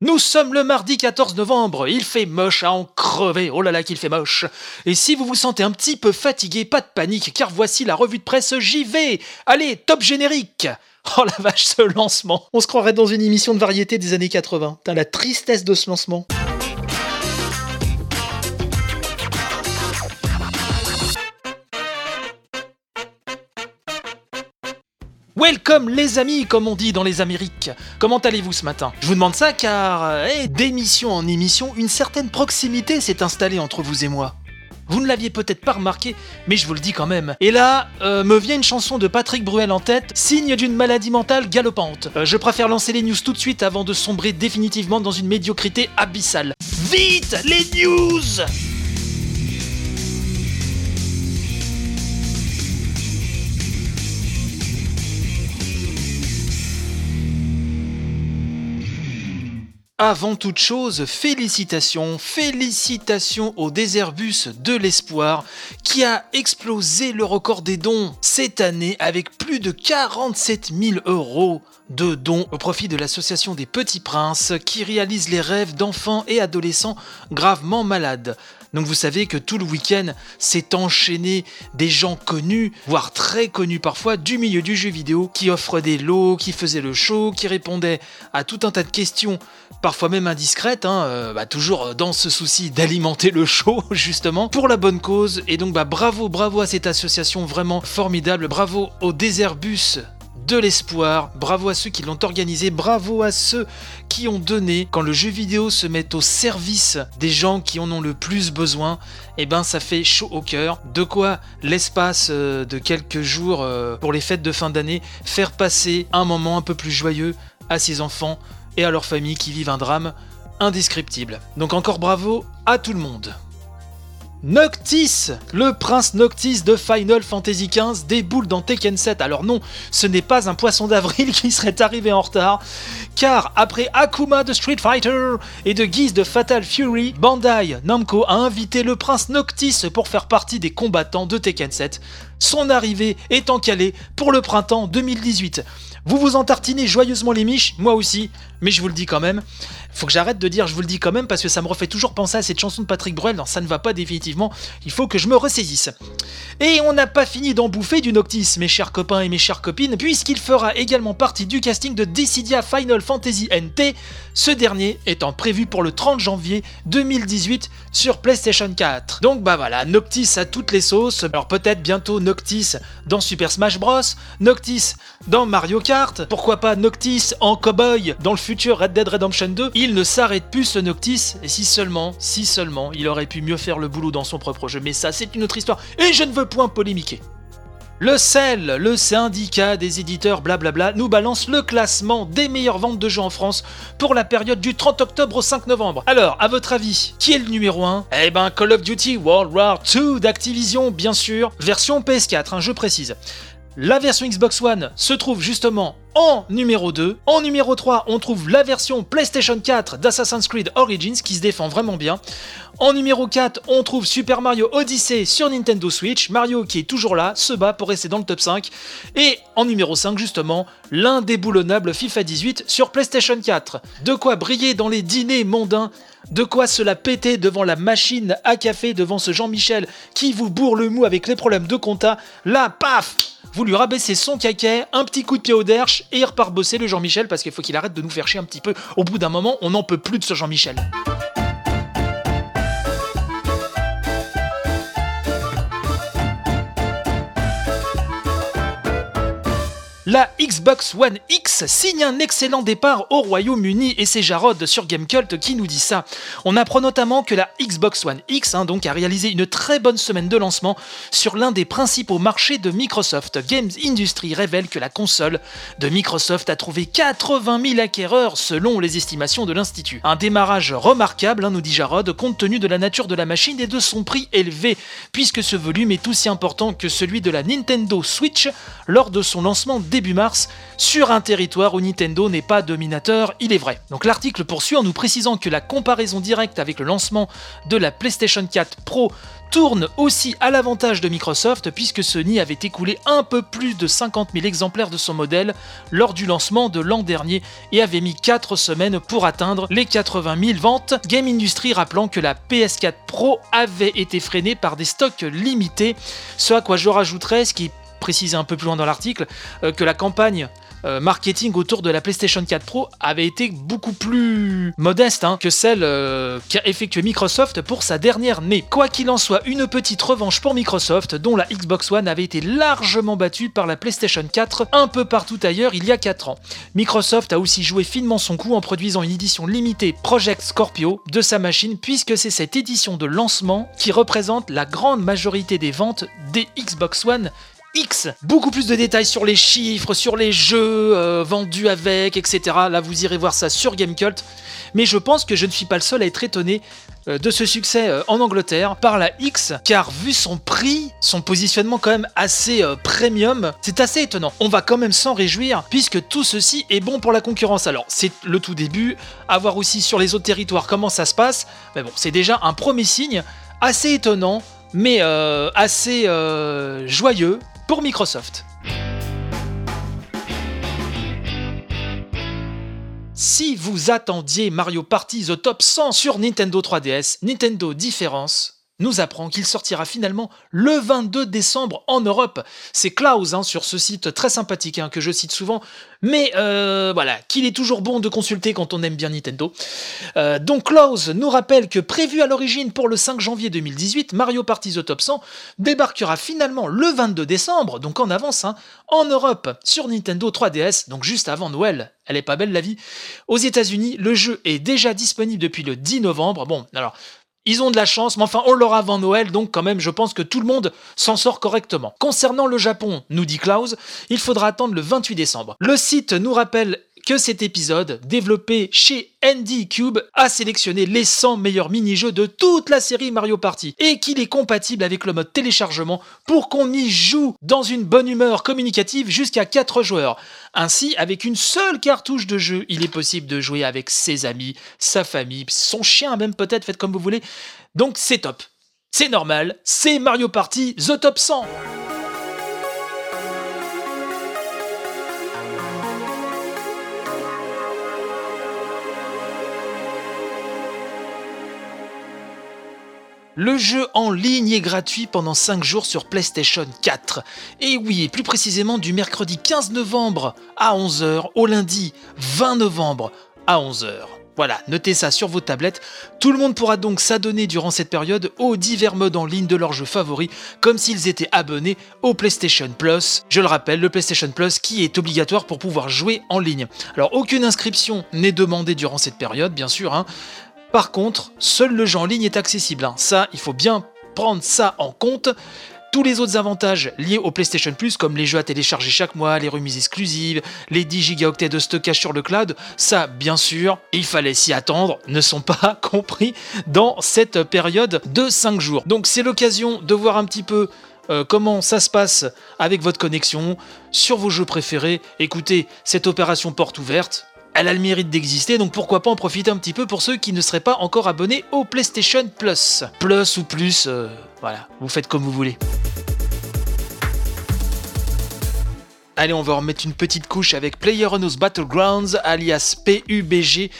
Nous sommes le mardi 14 novembre, il fait moche à en crever, oh là là qu'il fait moche. Et si vous vous sentez un petit peu fatigué, pas de panique, car voici la revue de presse JV. Allez, top générique. Oh la vache, ce lancement. On se croirait dans une émission de variété des années 80. Putain, la tristesse de ce lancement. Welcome les amis, comme on dit dans les Amériques. Comment allez-vous ce matin? Je vous demande ça car, d'émission en émission, une certaine proximité s'est installée entre vous et moi. Vous ne l'aviez peut-être pas remarqué, mais je vous le dis quand même. Et là, me vient une chanson de Patrick Bruel en tête, signe d'une maladie mentale galopante. Je préfère lancer les news tout de suite avant de sombrer définitivement dans une médiocrité abyssale. Vite, les news! Avant toute chose, félicitations au Désherbus de l'Espoir qui a explosé le record des dons cette année avec plus de 47 000 € de dons au profit de l'association des Petits Princes qui réalise les rêves d'enfants et adolescents gravement malades. Donc vous savez que tout le week-end s'est enchaîné des gens connus, voire très connus parfois, du milieu du jeu vidéo, qui offrent des lots, qui faisaient le show, qui répondaient à tout un tas de questions, parfois même indiscrètes, toujours dans ce souci d'alimenter le show, justement, pour la bonne cause. Et donc bravo à cette association vraiment formidable, bravo au Désherbus de l'Espoir, bravo à ceux qui l'ont organisé, bravo à ceux qui ont donné. Quand le jeu vidéo se met au service des gens qui en ont le plus besoin, et ça fait chaud au cœur. De quoi, l'espace de quelques jours pour les fêtes de fin d'année, faire passer un moment un peu plus joyeux à ses enfants et à leur famille qui vivent un drame indescriptible. Donc encore bravo à tout le monde. Noctis, le prince Noctis de Final Fantasy XV déboule dans Tekken 7. Alors non, ce n'est pas un poisson d'avril qui serait arrivé en retard, car après Akuma de Street Fighter et de Geese de Fatal Fury, Bandai Namco a invité le prince Noctis pour faire partie des combattants de Tekken 7. Son arrivée étant calée pour le printemps 2018. Vous vous en tartinez joyeusement les miches, moi aussi, mais je vous le dis quand même. Faut que j'arrête de dire je vous le dis quand même parce que ça me refait toujours penser à cette chanson de Patrick Bruel. Non, ça ne va pas définitivement, il faut que je me ressaisisse. Et on n'a pas fini d'en bouffer du Noctis, mes chers copains et mes chères copines, puisqu'il fera également partie du casting de Dissidia Final Fantasy NT, ce dernier étant prévu pour le 30 janvier 2018 sur PlayStation 4. Donc voilà, Noctis à toutes les sauces, alors peut-être bientôt Noctis dans Super Smash Bros, Noctis dans Mario Kart, pourquoi pas Noctis en cowboy dans le futur Red Dead Redemption 2, il ne s'arrête plus ce Noctis, et si seulement il aurait pu mieux faire le boulot dans son propre jeu, mais ça c'est une autre histoire, et je ne veux point polémiquer. Le SELL, le syndicat des éditeurs blablabla, nous balance le classement des meilleures ventes de jeux en France pour la période du 30 octobre au 5 novembre. Alors, à votre avis, qui est le numéro 1 ? Call of Duty World War 2 d'Activision, bien sûr, version PS4, je précise. La version Xbox One se trouve justement en numéro 2. En numéro 3, on trouve la version PlayStation 4 d'Assassin's Creed Origins qui se défend vraiment bien. En numéro 4, on trouve Super Mario Odyssey sur Nintendo Switch. Mario qui est toujours là, se bat pour rester dans le top 5. Et en numéro 5, justement, l'indéboulonnable FIFA 18 sur PlayStation 4. De quoi briller dans les dîners mondains, de quoi cela péter devant la machine à café, devant ce Jean-Michel qui vous bourre le mou avec les problèmes de compta. Là, paf! Vous lui rabaissez son caquet, un petit coup de pied au derche et il repart bosser le Jean-Michel parce qu'il faut qu'il arrête de nous faire chier un petit peu. Au bout d'un moment, on n'en peut plus de ce Jean-Michel. La Xbox One X signe un excellent départ au Royaume-Uni et c'est Jarod sur GameCult qui nous dit ça. On apprend notamment que la Xbox One X a réalisé une très bonne semaine de lancement sur l'un des principaux marchés de Microsoft. Games Industry révèle que la console de Microsoft a trouvé 80 000 acquéreurs selon les estimations de l'Institut. Un démarrage remarquable, nous dit Jarod, compte tenu de la nature de la machine et de son prix élevé, puisque ce volume est aussi important que celui de la Nintendo Switch lors de son lancement début début mars sur un territoire où Nintendo n'est pas dominateur, il est vrai. Donc l'article poursuit en nous précisant que la comparaison directe avec le lancement de la PlayStation 4 Pro tourne aussi à l'avantage de Microsoft puisque Sony avait écoulé un peu plus de 50 000 exemplaires de son modèle lors du lancement de l'an dernier et avait mis 4 semaines pour atteindre les 80 000 ventes. Game Industry rappelant que la PS4 Pro avait été freinée par des stocks limités, ce à quoi je rajouterais, ce qui est précisé un peu plus loin dans l'article, que la campagne marketing autour de la PlayStation 4 Pro avait été beaucoup plus modeste que celle qu'a effectuée Microsoft pour sa dernière année. Quoi qu'il en soit, une petite revanche pour Microsoft, dont la Xbox One avait été largement battue par la PlayStation 4 un peu partout ailleurs il y a 4 ans. Microsoft a aussi joué finement son coup en produisant une édition limitée Project Scorpio de sa machine, puisque c'est cette édition de lancement qui représente la grande majorité des ventes des Xbox One X. Beaucoup plus de détails sur les chiffres, sur les jeux vendus avec, etc. Là, vous irez voir ça sur GameCult. Mais je pense que je ne suis pas le seul à être étonné de ce succès en Angleterre par la X, car vu son prix, son positionnement quand même assez premium, c'est assez étonnant. On va quand même s'en réjouir, puisque tout ceci est bon pour la concurrence. Alors, c'est le tout début, à voir aussi sur les autres territoires comment ça se passe. Mais bon, c'est déjà un premier signe assez étonnant, mais assez joyeux pour Microsoft. Si vous attendiez Mario Party The Top 100 sur Nintendo 3DS, Nintendo Différence nous apprend qu'il sortira finalement le 22 décembre en Europe. C'est Klaus sur ce site très sympathique que je cite souvent, mais voilà, qu'il est toujours bon de consulter quand on aime bien Nintendo. Donc Klaus nous rappelle que prévu à l'origine pour le 5 janvier 2018, Mario Party The Top 100 débarquera finalement le 22 décembre, donc en avance, en Europe, sur Nintendo 3DS, donc juste avant Noël. Elle est pas belle la vie. Aux États-Unis, le jeu est déjà disponible depuis le 10 novembre. Bon, alors... ils ont de la chance, mais enfin, on l'aura avant Noël, donc quand même, je pense que tout le monde s'en sort correctement. Concernant le Japon, nous dit Klaus, il faudra attendre le 28 décembre. Le site nous rappelle que cet épisode, développé chez Andy Cube, a sélectionné les 100 meilleurs mini-jeux de toute la série Mario Party et qu'il est compatible avec le mode téléchargement pour qu'on y joue dans une bonne humeur communicative jusqu'à 4 joueurs. Ainsi, avec une seule cartouche de jeu, il est possible de jouer avec ses amis, sa famille, son chien même peut-être, faites comme vous voulez. Donc c'est top, c'est normal, c'est Mario Party The Top 100. Le jeu en ligne est gratuit pendant 5 jours sur PlayStation 4. Et oui, et plus précisément du mercredi 15 novembre à 11h au lundi 20 novembre à 11h. Voilà, notez ça sur vos tablettes. Tout le monde pourra donc s'adonner durant cette période aux divers modes en ligne de leurs jeux favoris, comme s'ils étaient abonnés au PlayStation Plus. Je le rappelle, le PlayStation Plus qui est obligatoire pour pouvoir jouer en ligne. Alors, aucune inscription n'est demandée durant cette période, bien sûr, Par contre, seul le jeu en ligne est accessible. Ça, il faut bien prendre ça en compte. Tous les autres avantages liés au PlayStation Plus, comme les jeux à télécharger chaque mois, les remises exclusives, les 10 gigaoctets de stockage sur le cloud, ça, bien sûr, il fallait s'y attendre, ne sont pas compris dans cette période de 5 jours. Donc c'est l'occasion de voir un petit peu comment ça se passe avec votre connexion, sur vos jeux préférés. Écoutez, cette opération porte ouverte, elle a le mérite d'exister, donc pourquoi pas en profiter un petit peu pour ceux qui ne seraient pas encore abonnés au PlayStation Plus. Plus ou plus, voilà, vous faites comme vous voulez. Allez, on va remettre une petite couche avec PlayerUnknown's Battlegrounds, alias PUBG,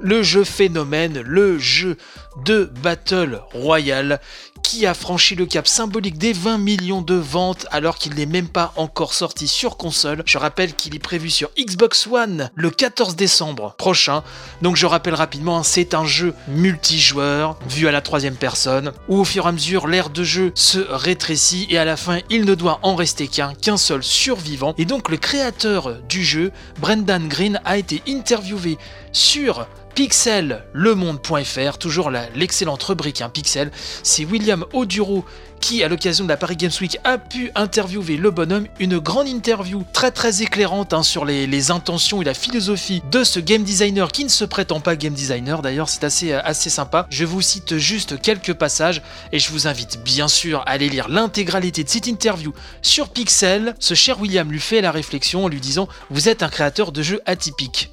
le jeu phénomène, le jeu de Battle Royale, qui a franchi le cap symbolique des 20 millions de ventes alors qu'il n'est même pas encore sorti sur console. Je rappelle qu'il est prévu sur Xbox One le 14 décembre prochain. Donc je rappelle rapidement, c'est un jeu multijoueur, vu à la troisième personne, où au fur et à mesure l'ère de jeu se rétrécit et à la fin il ne doit en rester qu'un seul survivant. Et donc le créateur du jeu, Brendan Greene, a été interviewé sur pixellemonde.fr, toujours l'excellente rubrique Pixel. C'est William Oduro qui, à l'occasion de la Paris Games Week, a pu interviewer le bonhomme. Une grande interview très éclairante sur les intentions et la philosophie de ce game designer qui ne se prétend pas game designer. D'ailleurs, c'est assez sympa. Je vous cite juste quelques passages et je vous invite bien sûr à aller lire l'intégralité de cette interview sur Pixel. Ce cher William lui fait la réflexion en lui disant « Vous êtes un créateur de jeux atypique. »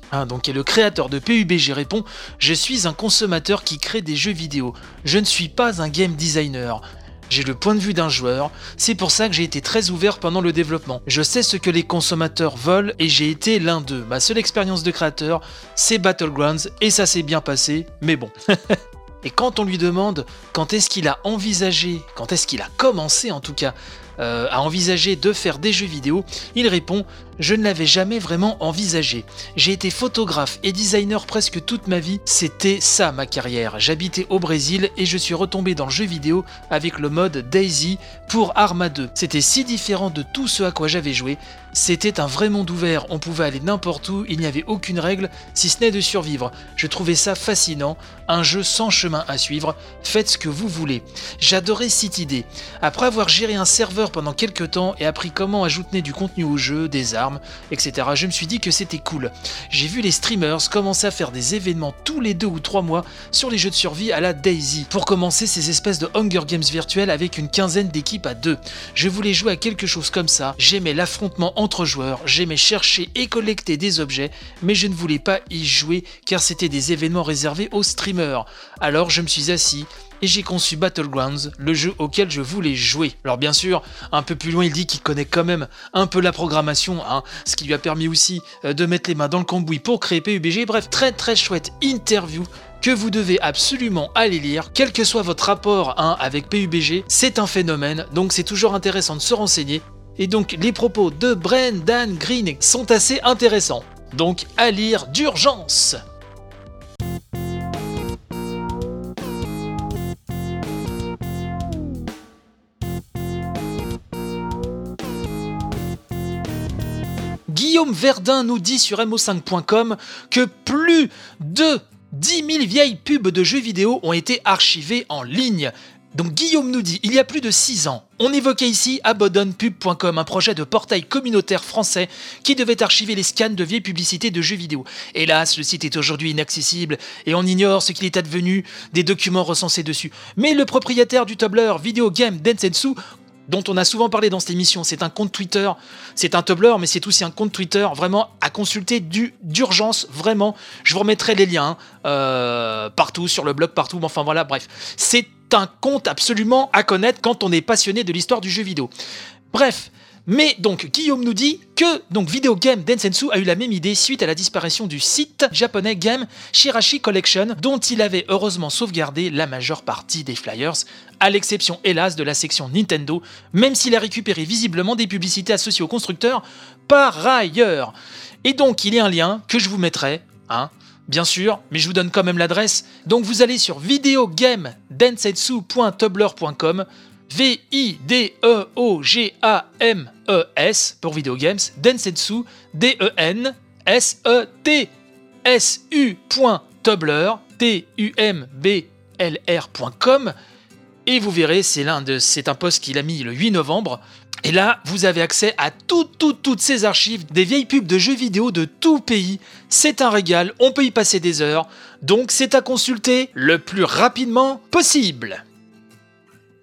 Et le créateur de PUBG répond « Je suis un consommateur qui crée des jeux vidéo. Je ne suis pas un game designer. » J'ai le point de vue d'un joueur, c'est pour ça que j'ai été très ouvert pendant le développement. Je sais ce que les consommateurs veulent et j'ai été l'un d'eux. Ma seule expérience de créateur, c'est Battlegrounds et ça s'est bien passé, mais bon. Et quand on lui demande quand est-ce qu'il a envisagé, quand est-ce qu'il a commencé en tout cas, à envisager de faire des jeux vidéo, il répond « Je ne l'avais jamais vraiment envisagé. J'ai été photographe et designer presque toute ma vie, c'était ça ma carrière. J'habitais au Brésil et je suis retombé dans le jeu vidéo avec le mode Daisy pour Arma 2. C'était si différent de tout ce à quoi j'avais joué. C'était un vrai monde ouvert, on pouvait aller n'importe où, il n'y avait aucune règle, si ce n'est de survivre. Je trouvais ça fascinant, un jeu sans chemin à suivre, faites ce que vous voulez. J'adorais cette idée. Après avoir géré un serveur pendant quelques temps et appris comment ajouter du contenu au jeu, des armes, etc. Je me suis dit que c'était cool. J'ai vu les streamers commencer à faire des événements tous les 2 ou 3 mois sur les jeux de survie à la Daisy, pour commencer ces espèces de Hunger Games virtuels avec une quinzaine d'équipes à 2. Je voulais jouer à quelque chose comme ça, j'aimais l'affrontement entre joueurs, j'aimais chercher et collecter des objets, mais je ne voulais pas y jouer car c'était des événements réservés aux streamers. Alors je me suis assis et j'ai conçu Battlegrounds, le jeu auquel je voulais jouer. Alors bien sûr, un peu plus loin, il dit qu'il connaît quand même un peu la programmation, ce qui lui a permis aussi de mettre les mains dans le cambouis pour créer PUBG. Bref, très chouette interview que vous devez absolument aller lire, quel que soit votre rapport avec PUBG, c'est un phénomène, donc c'est toujours intéressant de se renseigner. Et donc les propos de Brendan Greene sont assez intéressants, donc à lire d'urgence. Guillaume Verdun nous dit sur mo5.com que plus de 10 000 vieilles pubs de jeux vidéo ont été archivées en ligne. Donc Guillaume nous dit, il y a plus de 6 ans, on évoquait ici abandonpub.com, un projet de portail communautaire français qui devait archiver les scans de vieilles publicités de jeux vidéo. Hélas, le site est aujourd'hui inaccessible et on ignore ce qu'il est advenu des documents recensés dessus. Mais le propriétaire du tableur Video Game Densetsu, dont on a souvent parlé dans cette émission, c'est un compte Twitter, c'est un Tumblr, mais c'est aussi un compte Twitter, vraiment à consulter d'urgence, vraiment. Je vous remettrai les liens partout, sur le blog, partout, mais enfin voilà, bref. C'est un compte absolument à connaître quand on est passionné de l'histoire du jeu vidéo. Bref, mais donc Guillaume nous dit que donc Video Game Densetsu a eu la même idée suite à la disparition du site japonais Game Shirashi Collection, dont il avait heureusement sauvegardé la majeure partie des flyers, à l'exception hélas de la section Nintendo, même s'il a récupéré visiblement des publicités associées au constructeur par ailleurs. Et donc il y a un lien que je vous mettrai, bien sûr, mais je vous donne quand même l'adresse. Donc vous allez sur videogamedensetsu.tumblr.com, Videogames pour Video Games, Densetsu, DENSETSU.tumblr.com et vous verrez, c'est un post qu'il a mis le 8 novembre. Et là, vous avez accès à toutes ces archives, des vieilles pubs de jeux vidéo de tout pays. C'est un régal, on peut y passer des heures. Donc c'est à consulter le plus rapidement possible.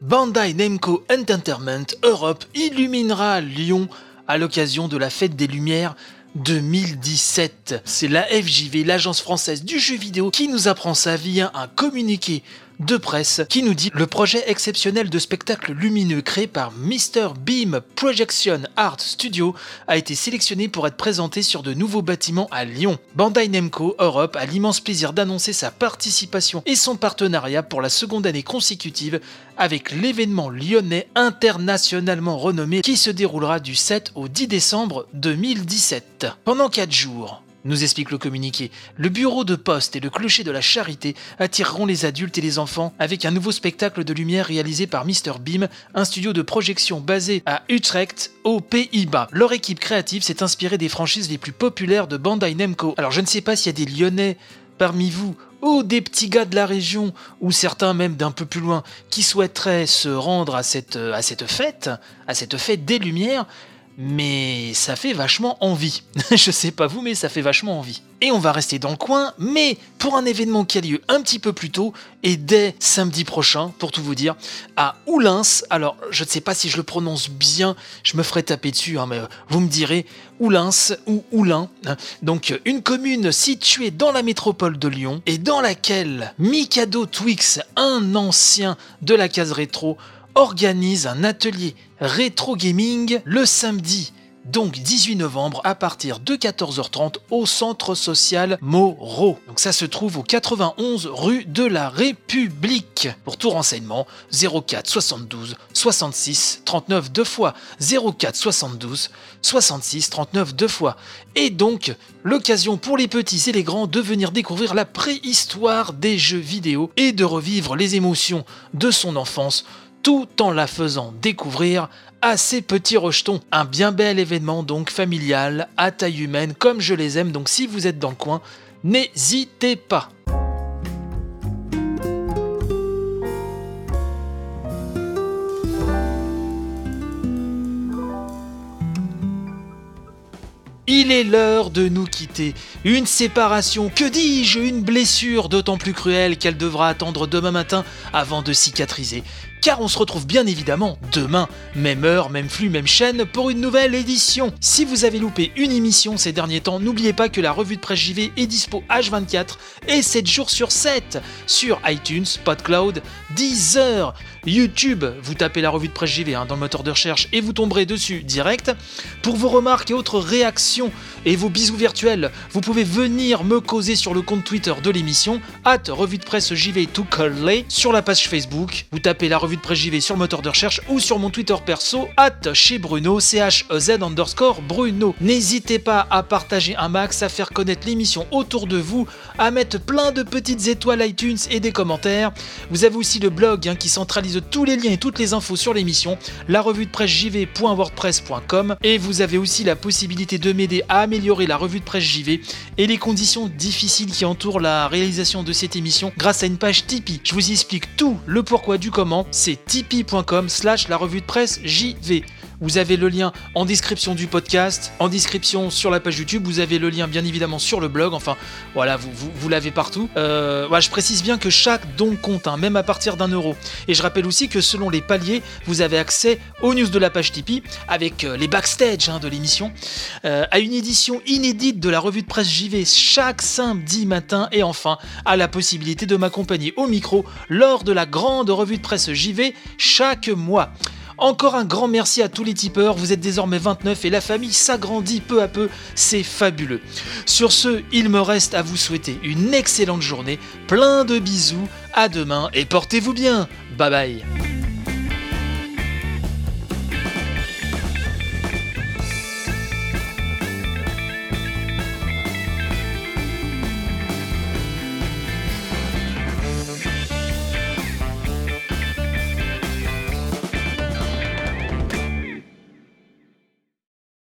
Bandai Namco Entertainment Europe illuminera Lyon à l'occasion de la Fête des Lumières 2017. C'est la FJV, l'agence française du jeu vidéo, qui nous apprend ça via un communiqué de presse qui nous dit « Le projet exceptionnel de spectacle lumineux créé par Mr. Beam Projection Art Studio a été sélectionné pour être présenté sur de nouveaux bâtiments à Lyon. Bandai Namco Europe a l'immense plaisir d'annoncer sa participation et son partenariat pour la seconde année consécutive avec l'événement lyonnais internationalement renommé qui se déroulera du 7 au 10 décembre 2017. Pendant 4 jours, nous explique le communiqué, le bureau de poste et le clocher de la charité attireront les adultes et les enfants avec un nouveau spectacle de lumière réalisé par Mr. Beam, un studio de projection basé à Utrecht, aux Pays-Bas. Leur équipe créative s'est inspirée des franchises les plus populaires de Bandai Namco. Alors je ne sais pas s'il y a des Lyonnais parmi vous, des petits gars de la région, ou certains même d'un peu plus loin, qui souhaiteraient se rendre à cette fête des Lumières, mais ça fait vachement envie. Je sais pas vous, mais ça fait vachement envie. Et on va rester dans le coin, mais pour un événement qui a lieu un petit peu plus tôt, et dès samedi prochain, pour tout vous dire, à Oulins. Alors, je ne sais pas si je le prononce bien, je me ferai taper dessus, mais vous me direz Oulins ou Oulin. Donc, une commune située dans la métropole de Lyon, et dans laquelle Mikado Twix, un ancien de la case rétro, organise un atelier rétro gaming le samedi, donc 18 novembre, à partir de 14h30 au centre social Moreau. Donc ça se trouve au 91 rue de la République. Pour tout renseignement, 04 72 66 39 2 fois. 04 72 66 39 2 fois. Et donc, l'occasion pour les petits et les grands de venir découvrir la préhistoire des jeux vidéo et de revivre les émotions de son enfance, tout en la faisant découvrir à ses petits rejetons. Un bien bel événement donc familial, à taille humaine, comme je les aime, donc si vous êtes dans le coin, n'hésitez pas. Il est l'heure de nous quitter. Une séparation, que dis-je, une blessure d'autant plus cruelle qu'elle devra attendre demain matin avant de cicatriser. Car on se retrouve bien évidemment demain, même heure, même flux, même chaîne, pour une nouvelle édition. Si vous avez loupé une émission ces derniers temps, n'oubliez pas que la revue de presse JV est dispo H24 et 7 jours sur 7 sur iTunes, Podcloud, Deezer, YouTube. Vous tapez la revue de presse JV dans le moteur de recherche et vous tomberez dessus direct. Pour vos remarques et autres réactions et vos bisous virtuels, vous pouvez venir me causer sur le compte Twitter de l'émission, @revue-de-presse-jv tout collé, sur la page Facebook. Vous tapez la revue de presse JV sur le moteur de recherche ou sur mon Twitter perso @chez Bruno @Bruno. N'hésitez pas à partager un max, à faire connaître l'émission autour de vous, à mettre plein de petites étoiles iTunes et des commentaires. Vous avez aussi le blog qui centralise tous les liens et toutes les infos sur l'émission, la revue de presse jv.wordpress.com, et vous avez aussi la possibilité de m'aider à améliorer la revue de presse JV et les conditions difficiles qui entourent la réalisation de cette émission grâce à une page Tipeee. Je vous y explique tout le pourquoi du comment. C'est tipeee.com/la revue de presse JV. Vous avez le lien en description du podcast, en description sur la page YouTube, vous avez le lien bien évidemment sur le blog, enfin voilà, vous l'avez partout. Je précise bien que chaque don compte, même à partir d'€1. Et je rappelle aussi que selon les paliers, vous avez accès aux news de la page Tipeee, avec les backstage de l'émission, à une édition inédite de la revue de presse JV chaque samedi matin, et enfin à la possibilité de m'accompagner au micro lors de la grande revue de presse JV chaque mois. Encore un grand merci à tous les tipeurs, vous êtes désormais 29 et la famille s'agrandit peu à peu, c'est fabuleux. Sur ce, il me reste à vous souhaiter une excellente journée, plein de bisous, à demain et portez-vous bien, bye bye.